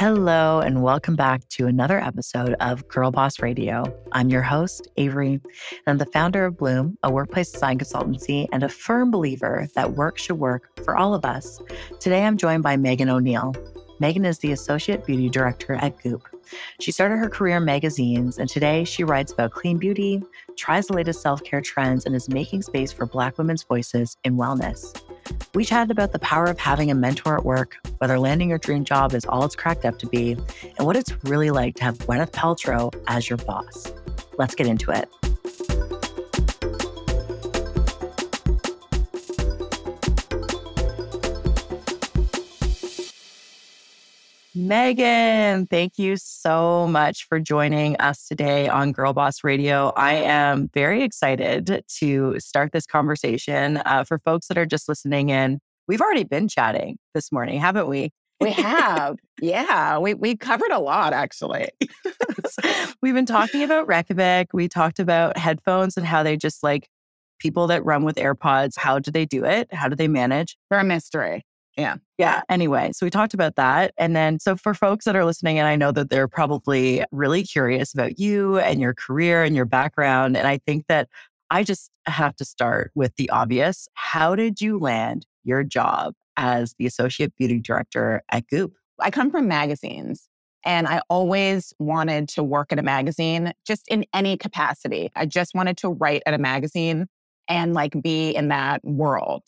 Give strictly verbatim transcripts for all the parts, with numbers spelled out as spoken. Hello, and welcome back to another episode of Girl Boss Radio. I'm your host, Avery, and I'm the founder of Bloom, a workplace design consultancy and a firm believer that work should work for all of us. Today, I'm joined by Megan O'Neill. Megan is the Associate Beauty Director at Goop. She started her career in magazines, and today she writes about clean beauty, tries the latest self-care trends, and is making space for Black women's voices in wellness. We chatted about the power of having a mentor at work, whether landing your dream job is all it's cracked up to be, and what it's really like to have Gwyneth Paltrow as your boss. Let's get into it. Megan, thank you so much for joining us today on Girl Boss Radio. I am very excited to start this conversation. Uh, for folks that are just listening in, we've already been chatting this morning, haven't we? We have. Yeah, we we covered a lot, actually. We've been talking about Reykjavik. We talked about headphones and how they just like people that run with AirPods. How do they do it? How do they manage? They're a mystery. Yeah. Yeah. Anyway, so we talked about that. And then, so for folks that are listening, and I know that they're probably really curious about you and your career and your background. And I think that I just have to start with the obvious. How did you land your job as the Associate Beauty Director at Goop? I come from magazines, and I always wanted to work at a magazine, just in any capacity. I just wanted to write at a magazine and like be in that world.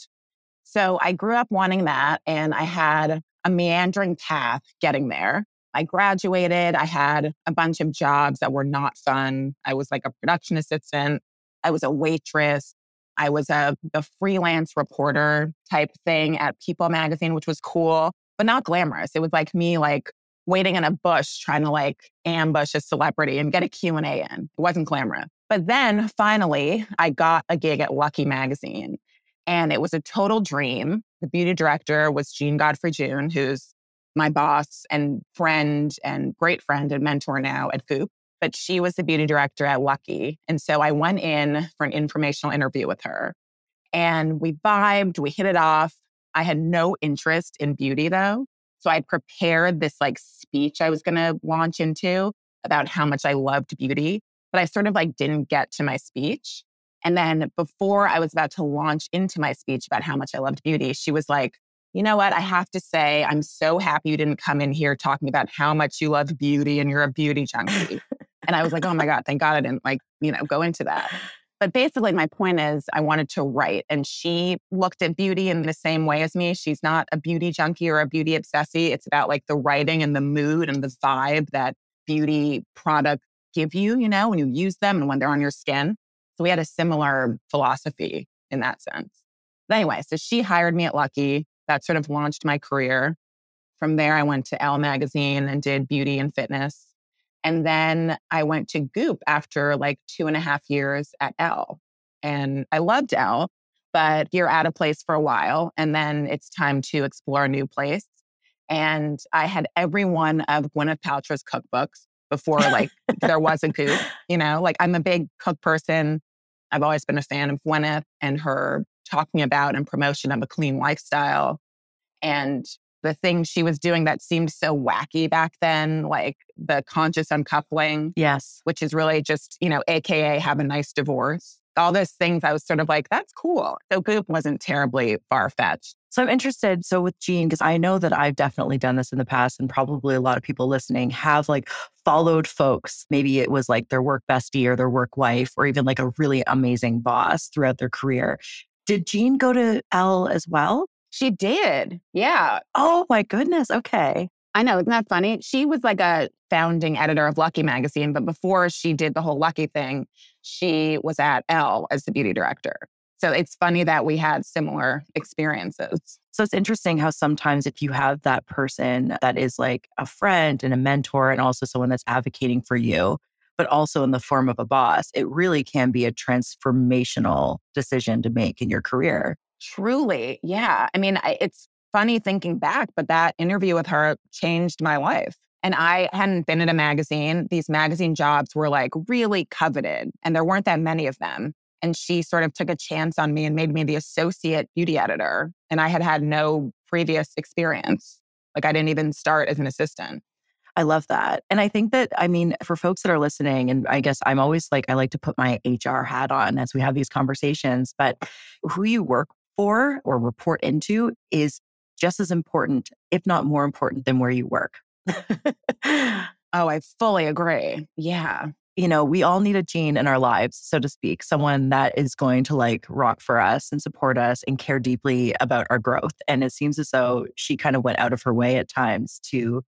So I grew up wanting that, and I had a meandering path getting there. I graduated. I had a bunch of jobs that were not fun. I was like a production assistant. I was a waitress. I was a, a freelance reporter type thing at People Magazine, which was cool, but not glamorous. It was like me like waiting in a bush trying to like ambush a celebrity and get a Q and A in. It wasn't glamorous. But then finally, I got a gig at Lucky Magazine. And it was a total dream. The beauty director was Jean Godfrey-June, who's my boss and friend and great friend and mentor now at Goop. But she was the beauty director at Lucky. And so I went in for an informational interview with her. And we vibed, we hit it off. I had no interest in beauty though. So I prepared this like speech I was going to launch into about how much I loved beauty. But I sort of like didn't get to my speech. And then before I was about to launch into my speech about how much I loved beauty, she was like, you know what? I have to say, I'm so happy you didn't come in here talking about how much you love beauty and you're a beauty junkie. And I was like, oh my God, thank God I didn't like, you know, go into that. But basically my point is I wanted to write, and she looked at beauty in the same way as me. She's not a beauty junkie or a beauty obsessy. It's about like the writing and the mood and the vibe that beauty products give you, you know, when you use them and when they're on your skin. So we had a similar philosophy in that sense. But anyway, so she hired me at Lucky. That sort of launched my career. From there, I went to Elle Magazine and did beauty and fitness. And then I went to Goop after like two and a half years at Elle. And I loved Elle, but you're out of place for a while. And then it's time to explore a new place. And I had every one of Gwyneth Paltrow's cookbooks before like there was a Goop, you know? Like I'm a big cook person. I've always been a fan of Gwyneth and her talking about and promotion of a clean lifestyle. And the thing she was doing that seemed so wacky back then, like the conscious uncoupling. Yes. Which is really just, you know, A K A have a nice divorce. All those things I was sort of like, that's cool. So Goop wasn't terribly far-fetched. So I'm interested, so with Jean, because I know that I've definitely done this in the past, and probably a lot of people listening have like followed folks. Maybe it was like their work bestie or their work wife or even like a really amazing boss throughout their career. Did Jean go to Elle as well? She did. Yeah. Oh my goodness. Okay. I know. Isn't that funny? She was like a founding editor of Lucky Magazine, but before she did the whole Lucky thing, she was at Elle as the beauty director. So it's funny that we had similar experiences. So it's interesting how sometimes if you have that person that is like a friend and a mentor and also someone that's advocating for you, but also in the form of a boss, it really can be a transformational decision to make in your career. Truly. Yeah. I mean, I, it's funny thinking back, but that interview with her changed my life. And I hadn't been in a magazine. These magazine jobs were like really coveted, and there weren't that many of them. And she sort of took a chance on me and made me the associate beauty editor. And I had had no previous experience. Like I didn't even start as an assistant. I love that. And I think that, I mean, for folks that are listening, and I guess I'm always like, I like to put my H R hat on as we have these conversations, but who you work for or report into is just as important, if not more important than where you work. Oh, I fully agree. Yeah. You know, we all need a Jean in our lives, so to speak, someone that is going to like rock for us and support us and care deeply about our growth. And it seems as though she kind of went out of her way at times to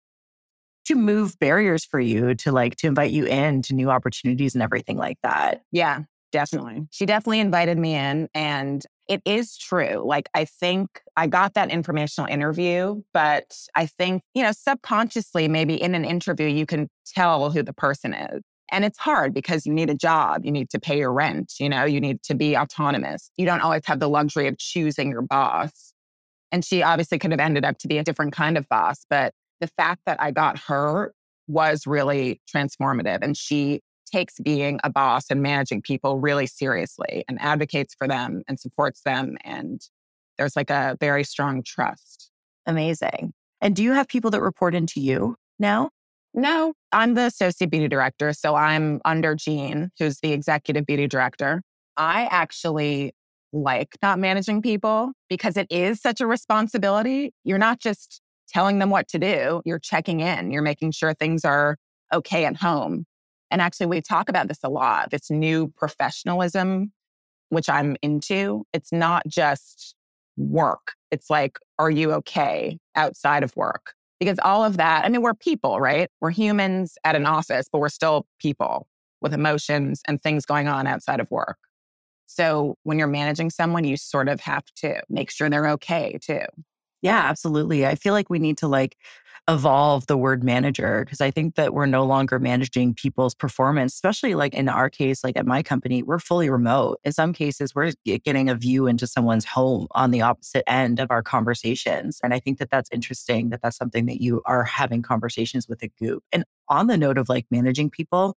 to move barriers for you, to like to invite you in to new opportunities and everything like that. Yeah, definitely. She definitely invited me in. And it is true. Like, I think I got that informational interview, but I think, you know, subconsciously, maybe in an interview, you can tell who the person is. And it's hard because you need a job. You need to pay your rent. You know, you need to be autonomous. You don't always have the luxury of choosing your boss. And she obviously could have ended up to be a different kind of boss. But the fact that I got her was really transformative. And she takes being a boss and managing people really seriously and advocates for them and supports them. And there's like a very strong trust. Amazing. And do you have people that report into you now? No, I'm the associate beauty director. So I'm under Jean, who's the executive beauty director. I actually like not managing people because it is such a responsibility. You're not just telling them what to do. You're checking in. You're making sure things are okay at home. And actually, we talk about this a lot. This new professionalism, which I'm into. It's not just work. It's like, are you okay outside of work? Because all of that, I mean, we're people, right? We're humans at an office, but we're still people with emotions and things going on outside of work. So when you're managing someone, you sort of have to make sure they're okay too. Yeah, absolutely. I feel like we need to like evolve the word manager, because I think that we're no longer managing people's performance, especially like in our case, like at my company, we're fully remote. In some cases, we're getting a view into someone's home on the opposite end of our conversations. And I think that that's interesting that that's something that you are having conversations with at Goop. And on the note of like managing people,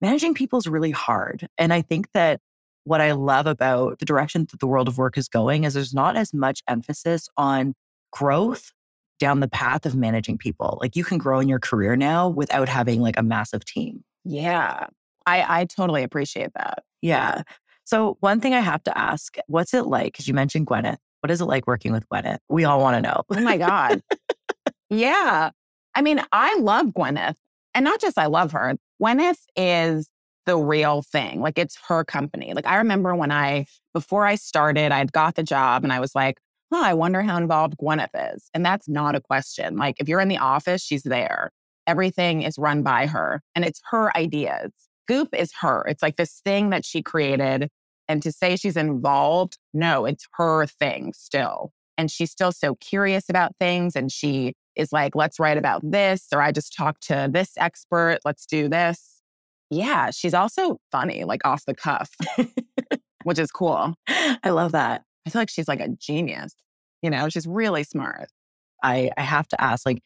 managing people is really hard. And I think that what I love about the direction that the world of work is going is there's not as much emphasis on growth down the path of managing people. Like, you can grow in your career now without having like a massive team. Yeah, I, I totally appreciate that. Yeah. So one thing I have to ask, what's it like? Because you mentioned Gwyneth. What is it like working with Gwyneth? We all want to know. Oh my God. Yeah. I mean, I love Gwyneth. And not just I love her. Gwyneth is the real thing. Like, it's her company. Like, I remember when I, before I started, I had got the job and I was like, oh, I wonder how involved Gwyneth is. And that's not a question. Like, if you're in the office, she's there. Everything is run by her and it's her ideas. Goop is her. It's like this thing that she created. And to say she's involved, no, it's her thing still. And she's still so curious about things. And she is like, let's write about this, or I just talked to this expert. Let's do this. Yeah, she's also funny, like off the cuff, which is cool. I love that. I feel like she's like a genius. You know, she's really smart. I, I have to ask, like,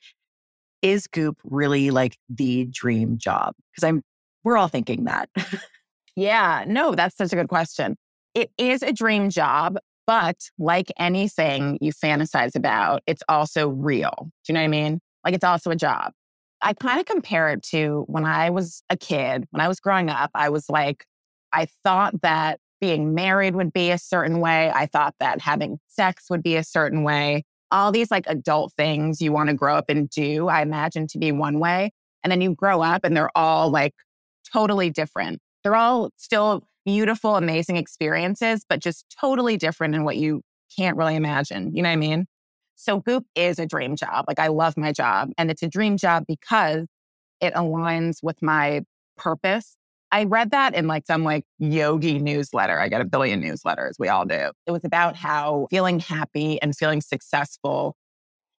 is Goop really like the dream job? Because I'm, we're all thinking that. Yeah, no, that's such a good question. It is a dream job, but like anything you fantasize about, it's also real. Do you know what I mean? Like, it's also a job. I kind of compare it to when I was a kid, when I was growing up, I was like, I thought that being married would be a certain way. I thought that having sex would be a certain way. All these like adult things you want to grow up and do, I imagine to be one way. And then you grow up and they're all like totally different. They're all still beautiful, amazing experiences, but just totally different in what you can't really imagine. You know what I mean? So Goop is a dream job. Like, I love my job, and it's a dream job because it aligns with my purpose. I read that in like some like yogi newsletter. I get a billion newsletters. We all do. It was about how feeling happy and feeling successful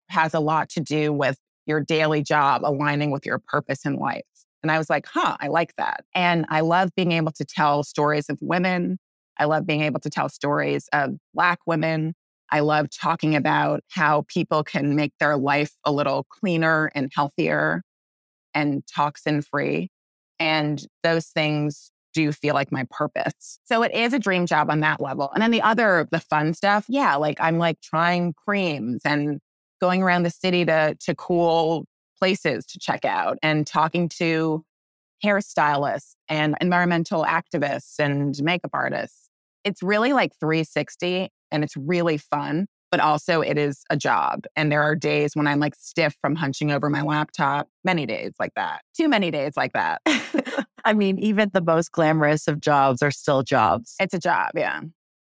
has a lot to do with your daily job aligning with your purpose in life. And I was like, huh, I like that. And I love being able to tell stories of women. I love being able to tell stories of Black women. I love talking about how people can make their life a little cleaner and healthier and toxin-free. And those things do feel like my purpose. So it is a dream job on that level. And then the other, the fun stuff, yeah, like I'm like trying creams and going around the city to to cool places to check out and talking to hairstylists and environmental activists and makeup artists. It's really like three sixty and it's really fun, but also it is a job. And there are days when I'm like stiff from hunching over my laptop. Many days like that. Too many days like that. I mean, even the most glamorous of jobs are still jobs. It's a job, yeah.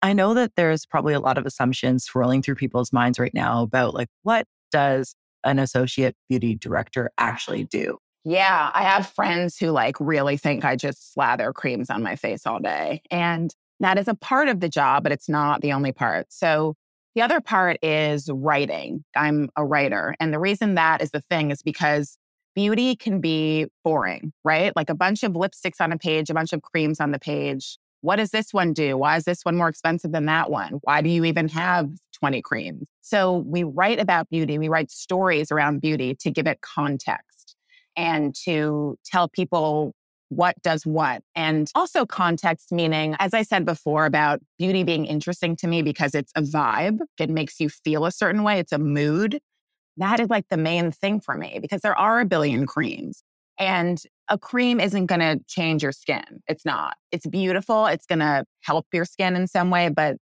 I know that there's probably a lot of assumptions swirling through people's minds right now about like, what does an associate beauty director actually do? Yeah, I have friends who like really think I just slather creams on my face all day. And that is a part of the job, but it's not the only part. So the other part is writing. I'm a writer. And the reason that is the thing is because beauty can be boring, right? Like a bunch of lipsticks on a page, a bunch of creams on the page. What does this one do? Why is this one more expensive than that one? Why do you even have twenty creams? So we write about beauty. We write stories around beauty to give it context and to tell people what does what. And also context, meaning, as I said before, about beauty being interesting to me because it's a vibe. It makes you feel a certain way. It's a mood. That is like the main thing for me because there are a billion creams and a cream isn't going to change your skin. It's not. It's beautiful. It's going to help your skin in some way. But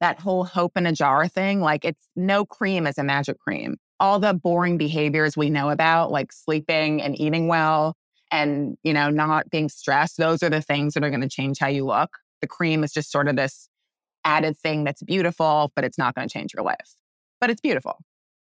that whole hope in a jar thing, like it's no cream is a magic cream. All the boring behaviors we know about, like sleeping and eating well and, you know, not being stressed, those are the things that are going to change how you look. The cream is just sort of this added thing that's beautiful, but it's not going to change your life. But it's beautiful.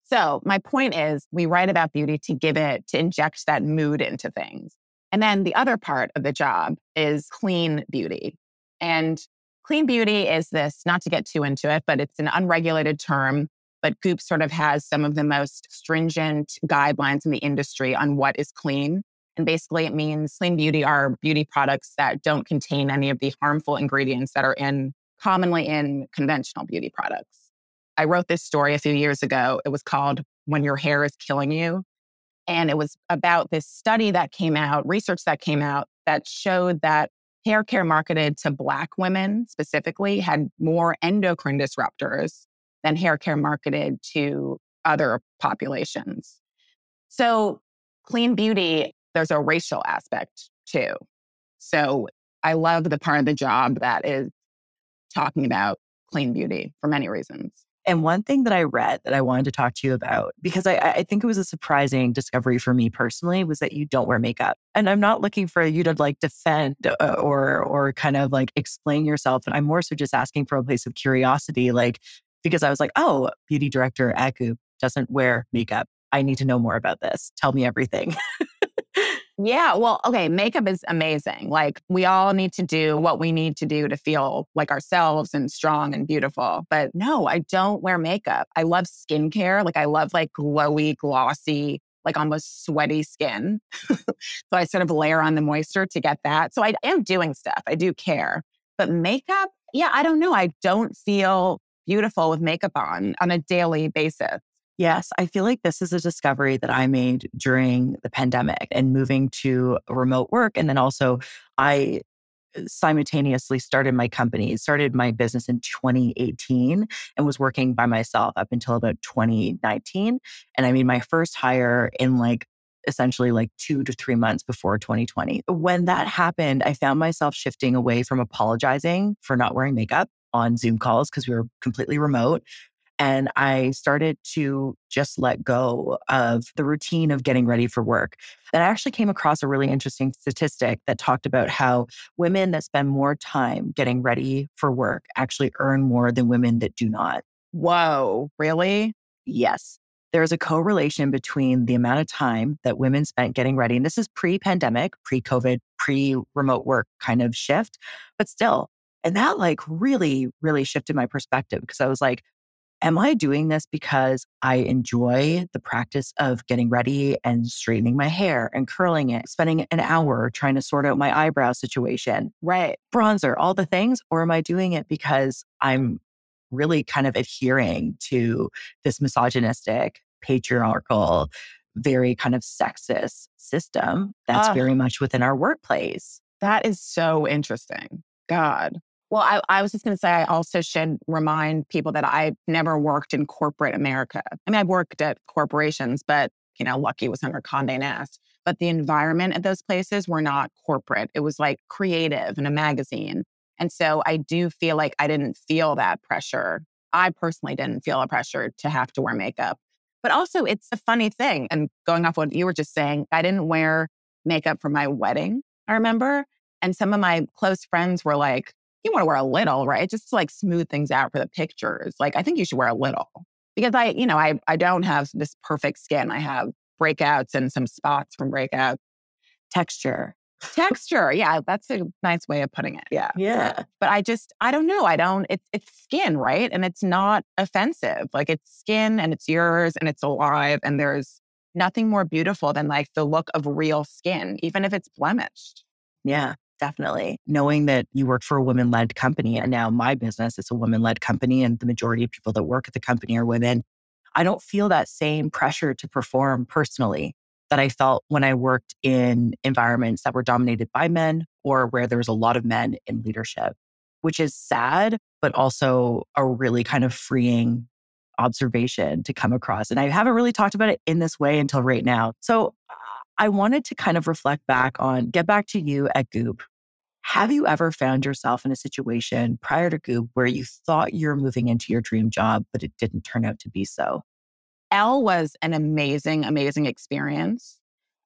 So my point is we write about beauty to give it, to inject that mood into things. And then the other part of the job is clean beauty. And clean beauty is this, not to get too into it, but it's an unregulated term, but Goop sort of has some of the most stringent guidelines in the industry on what is clean. And basically it means clean beauty are beauty products that don't contain any of the harmful ingredients that are in commonly in conventional beauty products. I wrote this story a few years ago. It was called When Your Hair Is Killing You. And it was about this study that came out, research that came out that showed that hair care marketed to Black women specifically had more endocrine disruptors than hair care marketed to other populations. So clean beauty, there's a racial aspect too. So I love the part of the job that is talking about clean beauty for many reasons. And one thing that I read that I wanted to talk to you about, because I, I think it was a surprising discovery for me personally, was that you don't wear makeup. And I'm not looking for you to like defend or or kind of like explain yourself. And I'm more so just asking for a place of curiosity, like, because I was like, oh, beauty director at Goop doesn't wear makeup. I need to know more about this. Tell me everything. Yeah, well, okay, makeup is amazing. Like we all need to do what we need to do to feel like ourselves and strong and beautiful. But no, I don't wear makeup. I love skincare. Like I love like glowy, glossy, like almost sweaty skin. So I sort of layer on the moisture to get that. So I am doing stuff. I do care. But makeup, yeah, I don't know. I don't feel beautiful with makeup on on a daily basis. Yes, I feel like this is a discovery that I made during the pandemic and moving to remote work. And then also I simultaneously started my company, started my business in twenty eighteen and was working by myself up until about twenty nineteen. And I made my first hire in like essentially like two to three months before twenty twenty. When that happened, I found myself shifting away from apologizing for not wearing makeup on Zoom calls because we were completely remote. And I started to just let go of the routine of getting ready for work. And I actually came across a really interesting statistic that talked about how women that spend more time getting ready for work actually earn more than women that do not. Whoa, really? Yes. There is a correlation between the amount of time that women spent getting ready. And this is pre-pandemic, pre-COVID, pre-remote work kind of shift, but still. And that like really, really shifted my perspective because I was like, am I doing this because I enjoy the practice of getting ready and straightening my hair and curling it, spending an hour trying to sort out my eyebrow situation, right? Bronzer, all the things, or am I doing it because I'm really kind of adhering to this misogynistic, patriarchal, very kind of sexist system that's uh, very much within our workplace? That is so interesting. God. Well, I, I was just going to say, I also should remind people that I've never worked in corporate America. I mean, I've worked at corporations, but you know, Lucky was under Condé Nast. But the environment at those places were not corporate. It was like creative and a magazine. And so I do feel like I didn't feel that pressure. I personally didn't feel a pressure to have to wear makeup. But also it's a funny thing. And going off what you were just saying, I didn't wear makeup for my wedding, I remember. And some of my close friends were like, you want to wear a little, right? Just to like smooth things out for the pictures. Like, I think you should wear a little. Because I, you know, I I don't have this perfect skin. I have breakouts and some spots from breakout. Texture. Texture. Yeah, that's a nice way of putting it. Yeah. Yeah. But I just, I don't know. I don't, it's it's skin, right? And it's not offensive. Like, it's skin and it's yours and it's alive. And there's nothing more beautiful than like the look of real skin, even if it's blemished. Yeah, definitely. Knowing that you work for a women-led company, and now my business is a women-led company and the majority of people that work at the company are women, I don't feel that same pressure to perform personally that I felt when I worked in environments that were dominated by men or where there was a lot of men in leadership, which is sad, but also a really kind of freeing observation to come across. And I haven't really talked about it in this way until right now. So I wanted to kind of reflect back on, get back to you at Goop. Have you ever found yourself in a situation prior to Goop where you thought you were moving into your dream job, but it didn't turn out to be so? Elle was an amazing, amazing experience.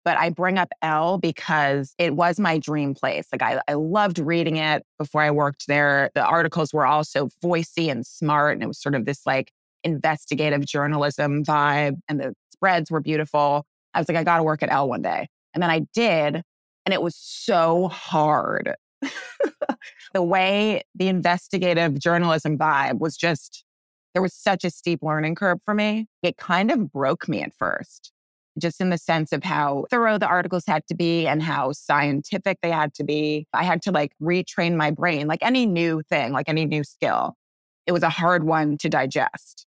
But I bring up Elle because it was my dream place. Like, I, I loved reading it before I worked there. The articles were all so voicey and smart. And it was sort of this like investigative journalism vibe. And the spreads were beautiful. I was like, I got to work at Elle one day. And then I did. And it was so hard. The way the investigative journalism vibe was just, there was such a steep learning curve for me. It kind of broke me at first, just in the sense of how thorough the articles had to be and how scientific they had to be. I had to like retrain my brain, like any new thing, like any new skill. It was a hard one to digest.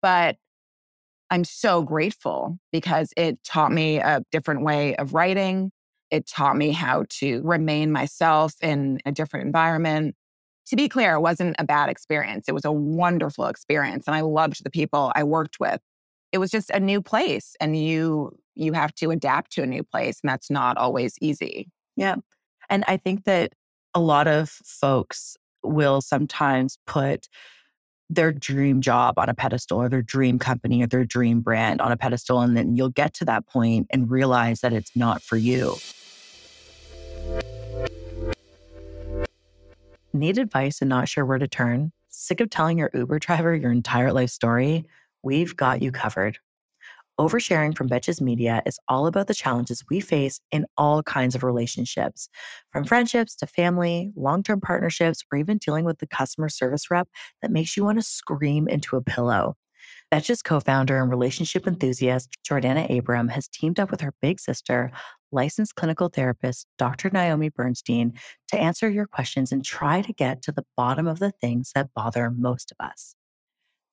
But I'm so grateful because it taught me a different way of writing. It taught me how to remain myself in a different environment. To be clear, it wasn't a bad experience. It was a wonderful experience. And I loved the people I worked with. It was just a new place. And you you have to adapt to a new place. And that's not always easy. Yeah. And I think that a lot of folks will sometimes put their dream job on a pedestal or their dream company or their dream brand on a pedestal. And then you'll get to that point and realize that it's not for you. Need advice and not sure where to turn? Sick of telling your Uber driver your entire life story? We've got you covered. Oversharing from Betches Media is all about the challenges we face in all kinds of relationships, from friendships to family, long-term partnerships, or even dealing with the customer service rep that makes you want to scream into a pillow. Betches co-founder and relationship enthusiast Jordana Abram has teamed up with her big sister, licensed clinical therapist Doctor Naomi Bernstein, to answer your questions and try to get to the bottom of the things that bother most of us.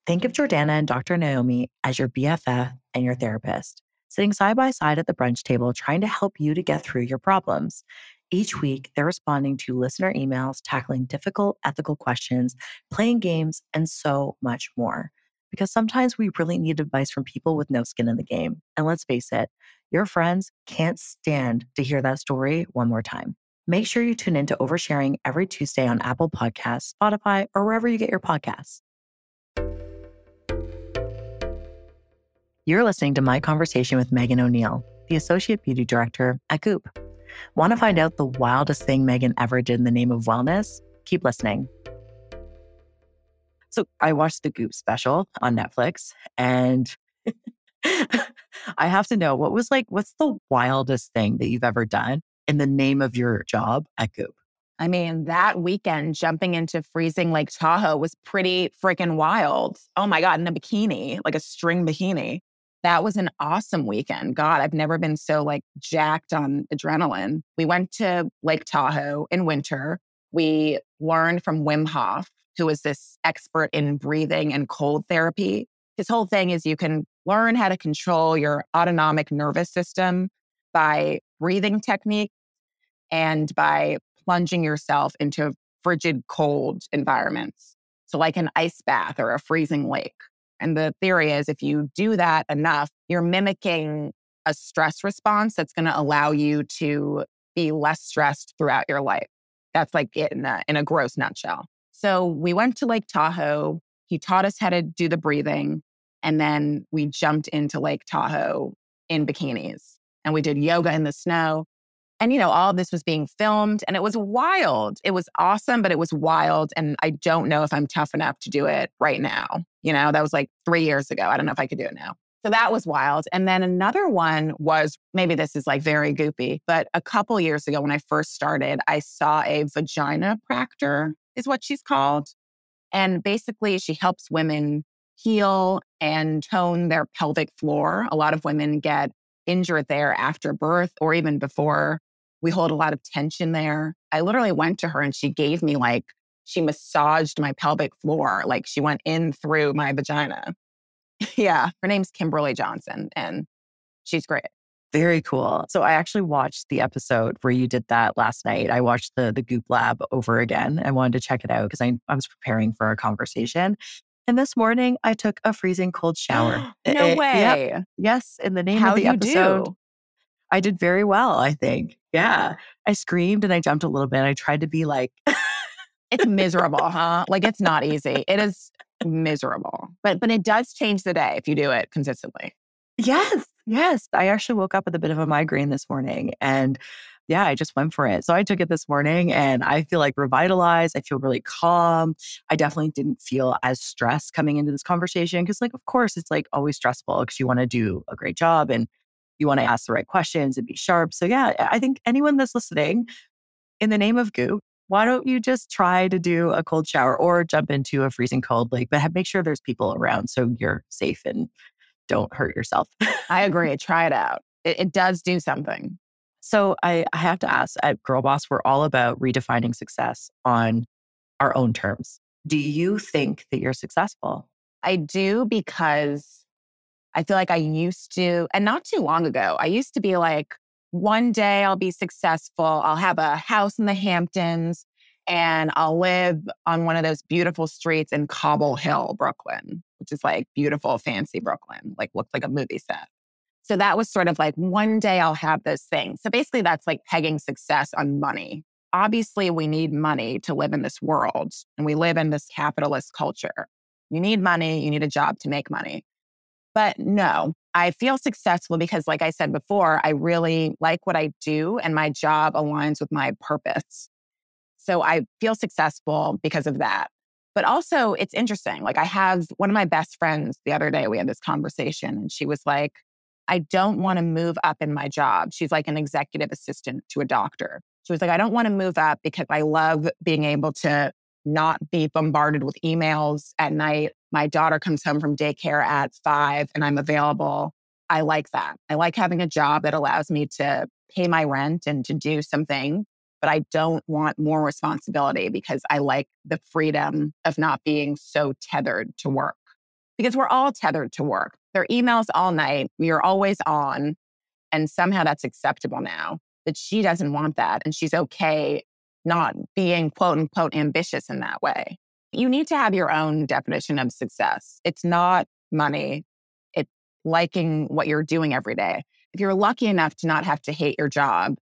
Think of Jordana and Doctor Naomi as your B F F and your therapist, sitting side by side at the brunch table trying to help you to get through your problems. Each week, they're responding to listener emails, tackling difficult ethical questions, playing games, and so much more. Because sometimes we really need advice from people with no skin in the game. And let's face it, your friends can't stand to hear that story one more time. Make sure you tune in to Oversharing every Tuesday on Apple Podcasts, Spotify, or wherever you get your podcasts. You're listening to my conversation with Megan O'Neill, the Associate Beauty Director at Goop. Want to find out the wildest thing Megan ever did in the name of wellness? Keep listening. So I watched the Goop special on Netflix, and I have to know, what was like, what's the wildest thing that you've ever done in the name of your job at Goop? I mean, that weekend jumping into freezing Lake Tahoe was pretty freaking wild. Oh my God, in a bikini, like a string bikini. That was an awesome weekend. God, I've never been so like jacked on adrenaline. We went to Lake Tahoe in winter. We learned from Wim Hof, who is this expert in breathing and cold therapy. His whole thing is you can learn how to control your autonomic nervous system by breathing technique and by plunging yourself into frigid, cold environments. So like an ice bath or a freezing lake. And the theory is if you do that enough, you're mimicking a stress response that's going to allow you to be less stressed throughout your life. That's like it in a, in a gross nutshell. So we went to Lake Tahoe. He taught us how to do the breathing. And then we jumped into Lake Tahoe in bikinis. And we did yoga in the snow. And, you know, all of this was being filmed. And it was wild. It was awesome, but it was wild. And I don't know if I'm tough enough to do it right now. You know, that was like three years ago. I don't know if I could do it now. So that was wild. And then another one was, maybe this is like very goopy, but a couple years ago when I first started, I saw a vagina practor is what she's called. And basically she helps women heal and tone their pelvic floor. A lot of women get injured there after birth or even before. We hold a lot of tension there. I literally went to her and she gave me like, she massaged my pelvic floor. Like she went in through my vagina. Yeah. Her name's Kimberly Johnson and she's great. Very cool. So I actually watched the episode where you did that last night. I watched the the Goop Lab over again. I wanted to check it out because I, I was preparing for our conversation. And this morning I took a freezing cold shower. No it, way. Yep. Yes. In the name How of the you episode. Do? I did very well, I think. Yeah. I screamed and I jumped a little bit. I tried to be like... It's miserable, huh? Like it's not easy. It is... miserable. But but it does change the day if you do it consistently. Yes. Yes. I actually woke up with a bit of a migraine this morning and yeah, I just went for it. So I took it this morning and I feel like revitalized. I feel really calm. I definitely didn't feel as stressed coming into this conversation because like, of course, it's like always stressful because you want to do a great job and you want to ask the right questions and be sharp. So yeah, I think anyone that's listening, in the name of Goop, why don't you just try to do a cold shower or jump into a freezing cold lake, but make sure there's people around so you're safe and don't hurt yourself. I agree. Try it out. It, it does do something. So I, I have to ask, at Girl Boss, we're all about redefining success on our own terms. Do you think that you're successful? I do, because I feel like I used to, and not too long ago, I used to be like, one day I'll be successful. I'll have a house in the Hamptons and I'll live on one of those beautiful streets in Cobble Hill, Brooklyn, which is like beautiful, fancy Brooklyn, like looked like a movie set. So that was sort of like one day I'll have those things. So basically that's like pegging success on money. Obviously we need money to live in this world and we live in this capitalist culture. You need money, you need a job to make money. But no, I feel successful because like I said before, I really like what I do and my job aligns with my purpose. So I feel successful because of that. But also it's interesting. Like I have one of my best friends the other day, we had this conversation and she was like, I don't want to move up in my job. She's like an executive assistant to a doctor. She was like, I don't want to move up because I love being able to not be bombarded with emails at night. My daughter comes home from daycare at five and I'm available. I like that. I like having a job that allows me to pay my rent and to do something, but I don't want more responsibility because I like the freedom of not being so tethered to work. Because we're all tethered to work. There are emails all night. We are always on. And somehow that's acceptable now. But she doesn't want that. And she's okay not being quote unquote ambitious in that way. You need to have your own definition of success. It's not money. It's liking what you're doing every day. If you're lucky enough to not have to hate your job,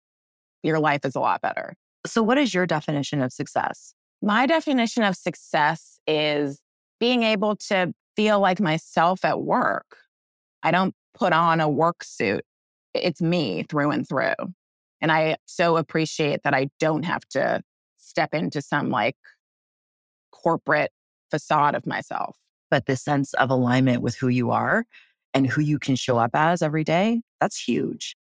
your life is a lot better. So what is your definition of success? My definition of success is being able to feel like myself at work. I don't put on a work suit. It's me through and through. And I so appreciate that I don't have to step into some like corporate facade of myself. But the sense of alignment with who you are and who you can show up as every day, that's huge.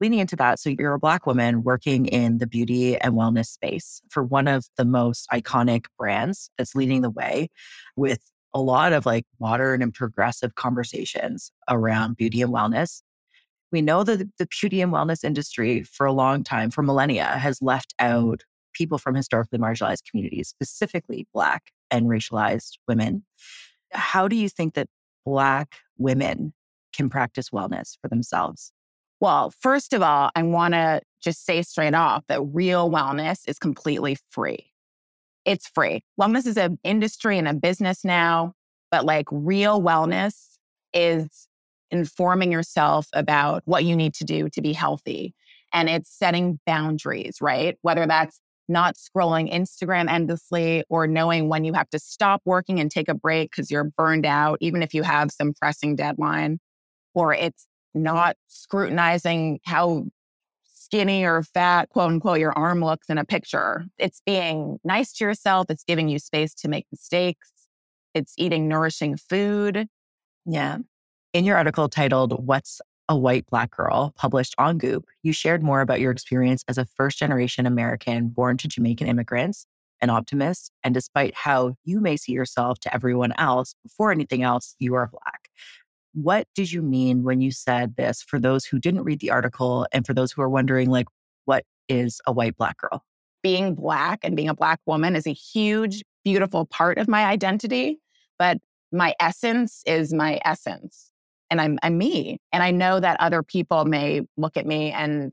Leaning into that, so you're a Black woman working in the beauty and wellness space for one of the most iconic brands that's leading the way with a lot of like modern and progressive conversations around beauty and wellness. We know that the beauty and wellness industry for a long time, for millennia, has left out people from historically marginalized communities, specifically Black and racialized women. How do you think that Black women can practice wellness for themselves? Well, first of all, I want to just say straight off that real wellness is completely free. It's free. Wellness is an industry and a business now, but like real wellness is informing yourself about what you need to do to be healthy. And it's setting boundaries, right? Whether that's not scrolling Instagram endlessly or knowing when you have to stop working and take a break because you're burned out, even if you have some pressing deadline. Or it's not scrutinizing how skinny or fat, quote unquote, your arm looks in a picture. It's being nice to yourself. It's giving you space to make mistakes. It's eating nourishing food. Yeah. In your article titled, "What's a White Black Girl?" published on Goop, you shared more about your experience as a first-generation American born to Jamaican immigrants, an optimist, and despite how you may see yourself to everyone else, before anything else, you are Black. What did you mean when you said this for those who didn't read the article and for those who are wondering, like, what is a white Black girl? Being Black and being a Black woman is a huge, beautiful part of my identity, but my essence is my essence. And I'm, I'm me. And I know that other people may look at me and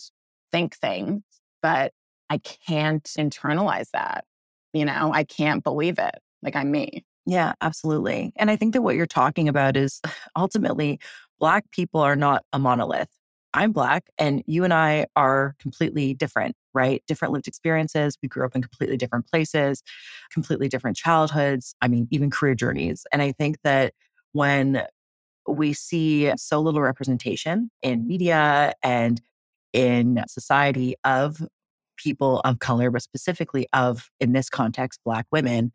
think things, but I can't internalize that. You know, I can't believe it. Like, I'm me. Yeah, absolutely. And I think that what you're talking about is ultimately Black people are not a monolith. I'm Black and you and I are completely different, right? Different lived experiences. We grew up in completely different places, completely different childhoods. I mean, even career journeys. And I think that when we see so little representation in media and in society of people of color, but specifically of, in this context, Black women,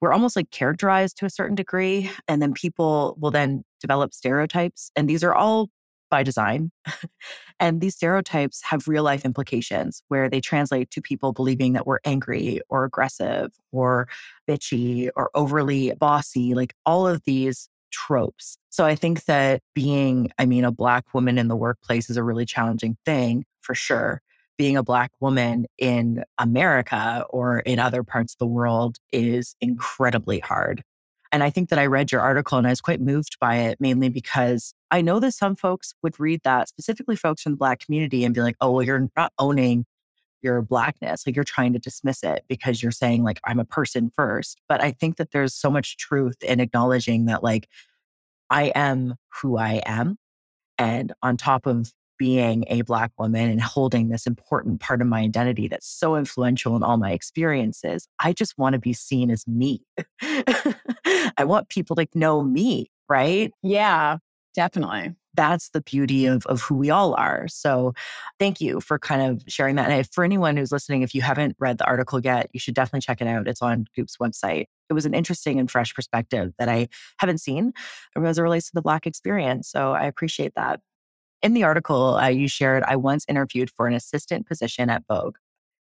we're almost like characterized to a certain degree. And then people will then develop stereotypes. And these are all by design. And these stereotypes have real life implications where they translate to people believing that we're angry or aggressive or bitchy or overly bossy, like all of these tropes. So I think that being, I mean, a Black woman in the workplace is a really challenging thing for sure. Being a Black woman in America or in other parts of the world is incredibly hard. And I think that I read your article and I was quite moved by it, mainly because I know that some folks would read that, specifically folks from the Black community, and be like, oh, well, you're not owning your Blackness. Like, you're trying to dismiss it because you're saying, like, I'm a person first. But I think that there's so much truth in acknowledging that, like, I am who I am. And on top of being a Black woman and holding this important part of my identity that's so influential in all my experiences, I just want to be seen as me. I want people to know me, right? Yeah, definitely. That's the beauty of, of who we all are. So thank you for kind of sharing that. And for anyone who's listening, if you haven't read the article yet, you should definitely check it out. It's on Goop's website. It was an interesting and fresh perspective that I haven't seen as it relates to the Black experience. So I appreciate that. In the article uh, you shared, I once interviewed for an assistant position at Vogue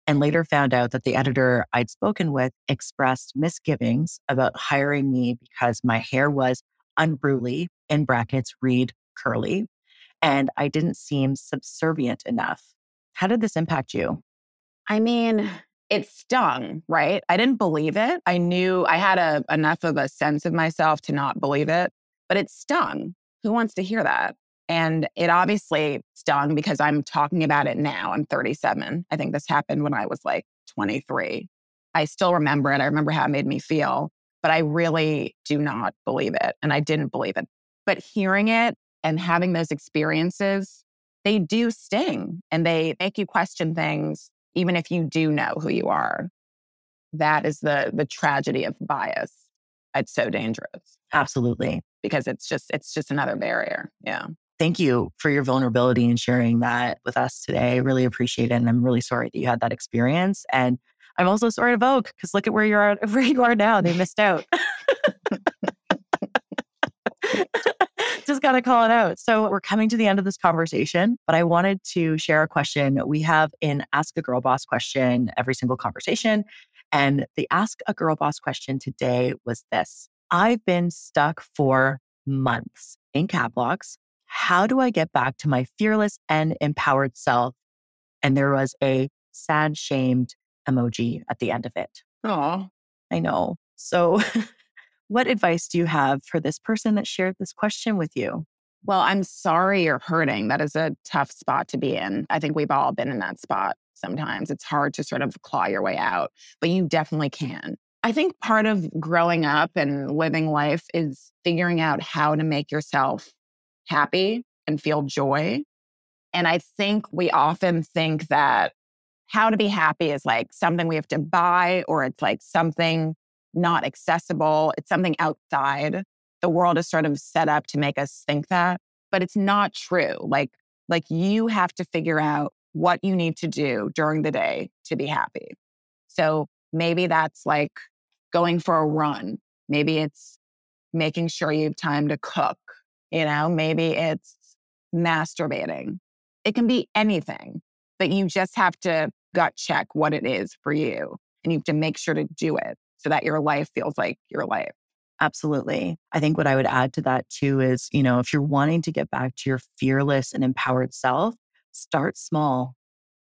and later found out that the editor I'd spoken with expressed misgivings about hiring me because my hair was unruly, in brackets, read curly, and I didn't seem subservient enough. How did this impact you? I mean, it stung, right? I didn't believe it. I knew I had a, enough of a sense of myself to not believe it, but it stung. Who wants to hear that? And it obviously stung because I'm talking about it now. I'm thirty-seven. I think this happened when I was like twenty-three. I still remember it. I remember how it made me feel, but I really do not believe it. And I didn't believe it. But hearing it and having those experiences, they do sting and they make you question things, even if you do know who you are. That is the the tragedy of bias. It's so dangerous. Absolutely. Because it's just it's just another barrier. Yeah. Thank you for your vulnerability and sharing that with us today. I really appreciate it. And I'm really sorry that you had that experience. And I'm also sorry to Vogue, because look at where you are where you are now. They missed out. Just got to call it out. So we're coming to the end of this conversation, but I wanted to share a question. We have an Ask a Girl Boss question every single conversation. And the Ask a Girl Boss question today was this. I've been stuck for months in cap locks. How do I get back to my fearless and empowered self? And there was a sad, shamed emoji at the end of it. Oh, I know. So what advice do you have for this person that shared this question with you? Well, I'm sorry you're hurting. That is a tough spot to be in. I think we've all been in that spot sometimes. It's hard to sort of claw your way out, but you definitely can. I think part of growing up and living life is figuring out how to make yourself happy and feel joy. And I think we often think that how to be happy is like something we have to buy, or it's like something not accessible. It's something outside. The world is sort of set up to make us think that, but it's not true. Like, like you have to figure out what you need to do during the day to be happy. So maybe that's like going for a run. Maybe it's making sure you have time to cook. You know, maybe it's masturbating. It can be anything, but you just have to gut check what it is for you. And you have to make sure to do it so that your life feels like your life. Absolutely. I think what I would add to that too is, you know, if you're wanting to get back to your fearless and empowered self, start small.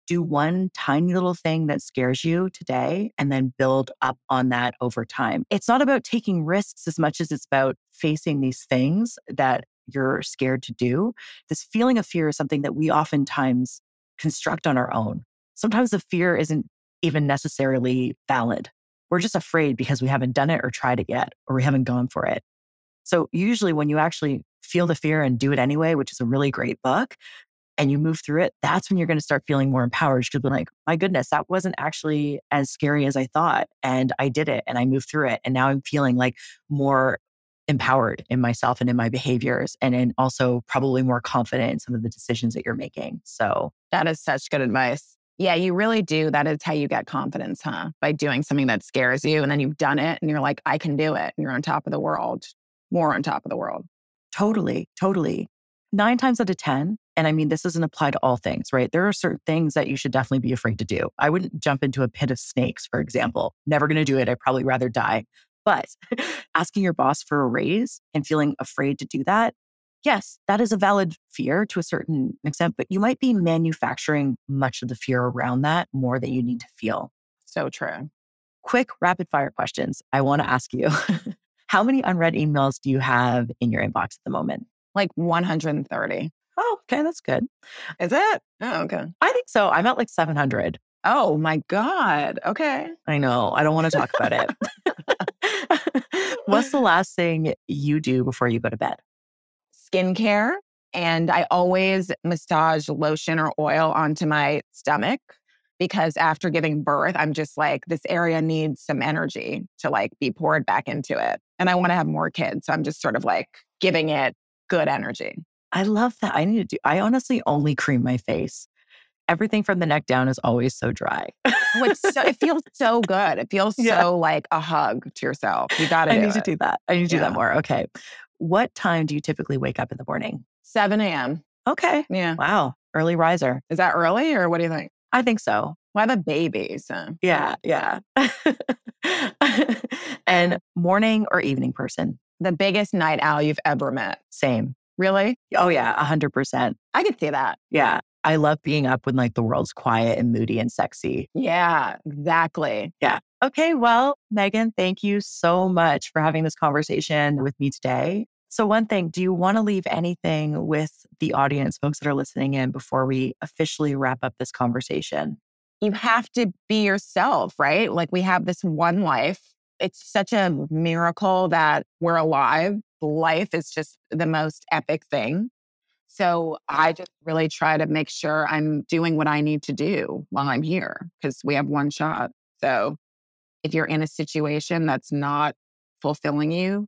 Do one tiny little thing that scares you today and then build up on that over time. It's not about taking risks as much as it's about facing these things that you're scared to do. This feeling of fear is something that we oftentimes construct on our own. Sometimes the fear isn't even necessarily valid. We're just afraid because we haven't done it or tried it yet, or we haven't gone for it. So usually when you actually feel the fear and do it anyway, which is a really great book, and you move through it, that's when you're going to start feeling more empowered. You'll be like, my goodness, that wasn't actually as scary as I thought. And I did it and I moved through it. And now I'm feeling like more empowered in myself and in my behaviors. And then also probably more confident in some of the decisions that you're making. So that is such good advice. Yeah, you really do. That is how you get confidence, huh? By doing something that scares you. And then you've done it and you're like, I can do it. And you're on top of the world, more on top of the world. Totally, totally. Nine times out of ten, and I mean, this doesn't apply to all things, right? There are certain things that you should definitely be afraid to do. I wouldn't jump into a pit of snakes, for example. Never going to do it. I'd probably rather die. But asking your boss for a raise and feeling afraid to do that, yes, that is a valid fear to a certain extent, but you might be manufacturing much of the fear around that more than you need to feel. So true. Quick rapid fire questions. I want to ask you, how many unread emails do you have in your inbox at the moment? Like one hundred thirty. Oh, okay. That's good. Is it? Oh, okay. I think so. I'm at like seven hundred. Oh my God. Okay. I know. I don't want to talk about it. What's the last thing you do before you go to bed? Skincare. And I always massage lotion or oil onto my stomach because after giving birth, I'm just like, this area needs some energy to like be poured back into it. And I want to have more kids. So I'm just sort of like giving it good energy. I love that. I need to do, I honestly only cream my face. Everything from the neck down is always so dry. Well, it's so, it feels so good. It feels yeah. so like a hug to yourself. You got to do I need it. to do that. I need to yeah. do that more. Okay. What time do you typically wake up in the morning? seven a.m. Okay. Yeah. Wow. Early riser. Is that early or what do you think? I think so. Well, I have a baby, so. Yeah. Yeah. And morning or evening person? The biggest night owl you've ever met. Same. Really? Oh yeah, one hundred percent. I could see that. Yeah. I love being up when like the world's quiet and moody and sexy. Yeah, exactly. Yeah. Okay, well, Megan, thank you so much for having this conversation with me today. So one thing, do you want to leave anything with the audience, folks that are listening in, before we officially wrap up this conversation? You have to be yourself, right? Like we have this one life. It's such a miracle that we're alive. Life is just the most epic thing. So I just really try to make sure I'm doing what I need to do while I'm here because we have one shot. So if you're in a situation that's not fulfilling you,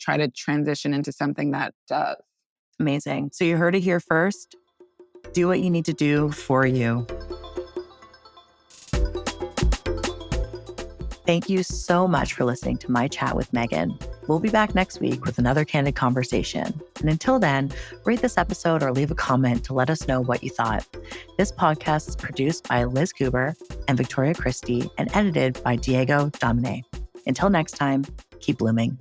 try to transition into something that does. Amazing. So you heard it here first. Do what you need to do for you. Thank you so much for listening to my chat with Megan. We'll be back next week with another candid conversation. And until then, rate this episode or leave a comment to let us know what you thought. This podcast is produced by Liz Cooper and Victoria Christie and edited by Diego Domine. Until next time, keep blooming.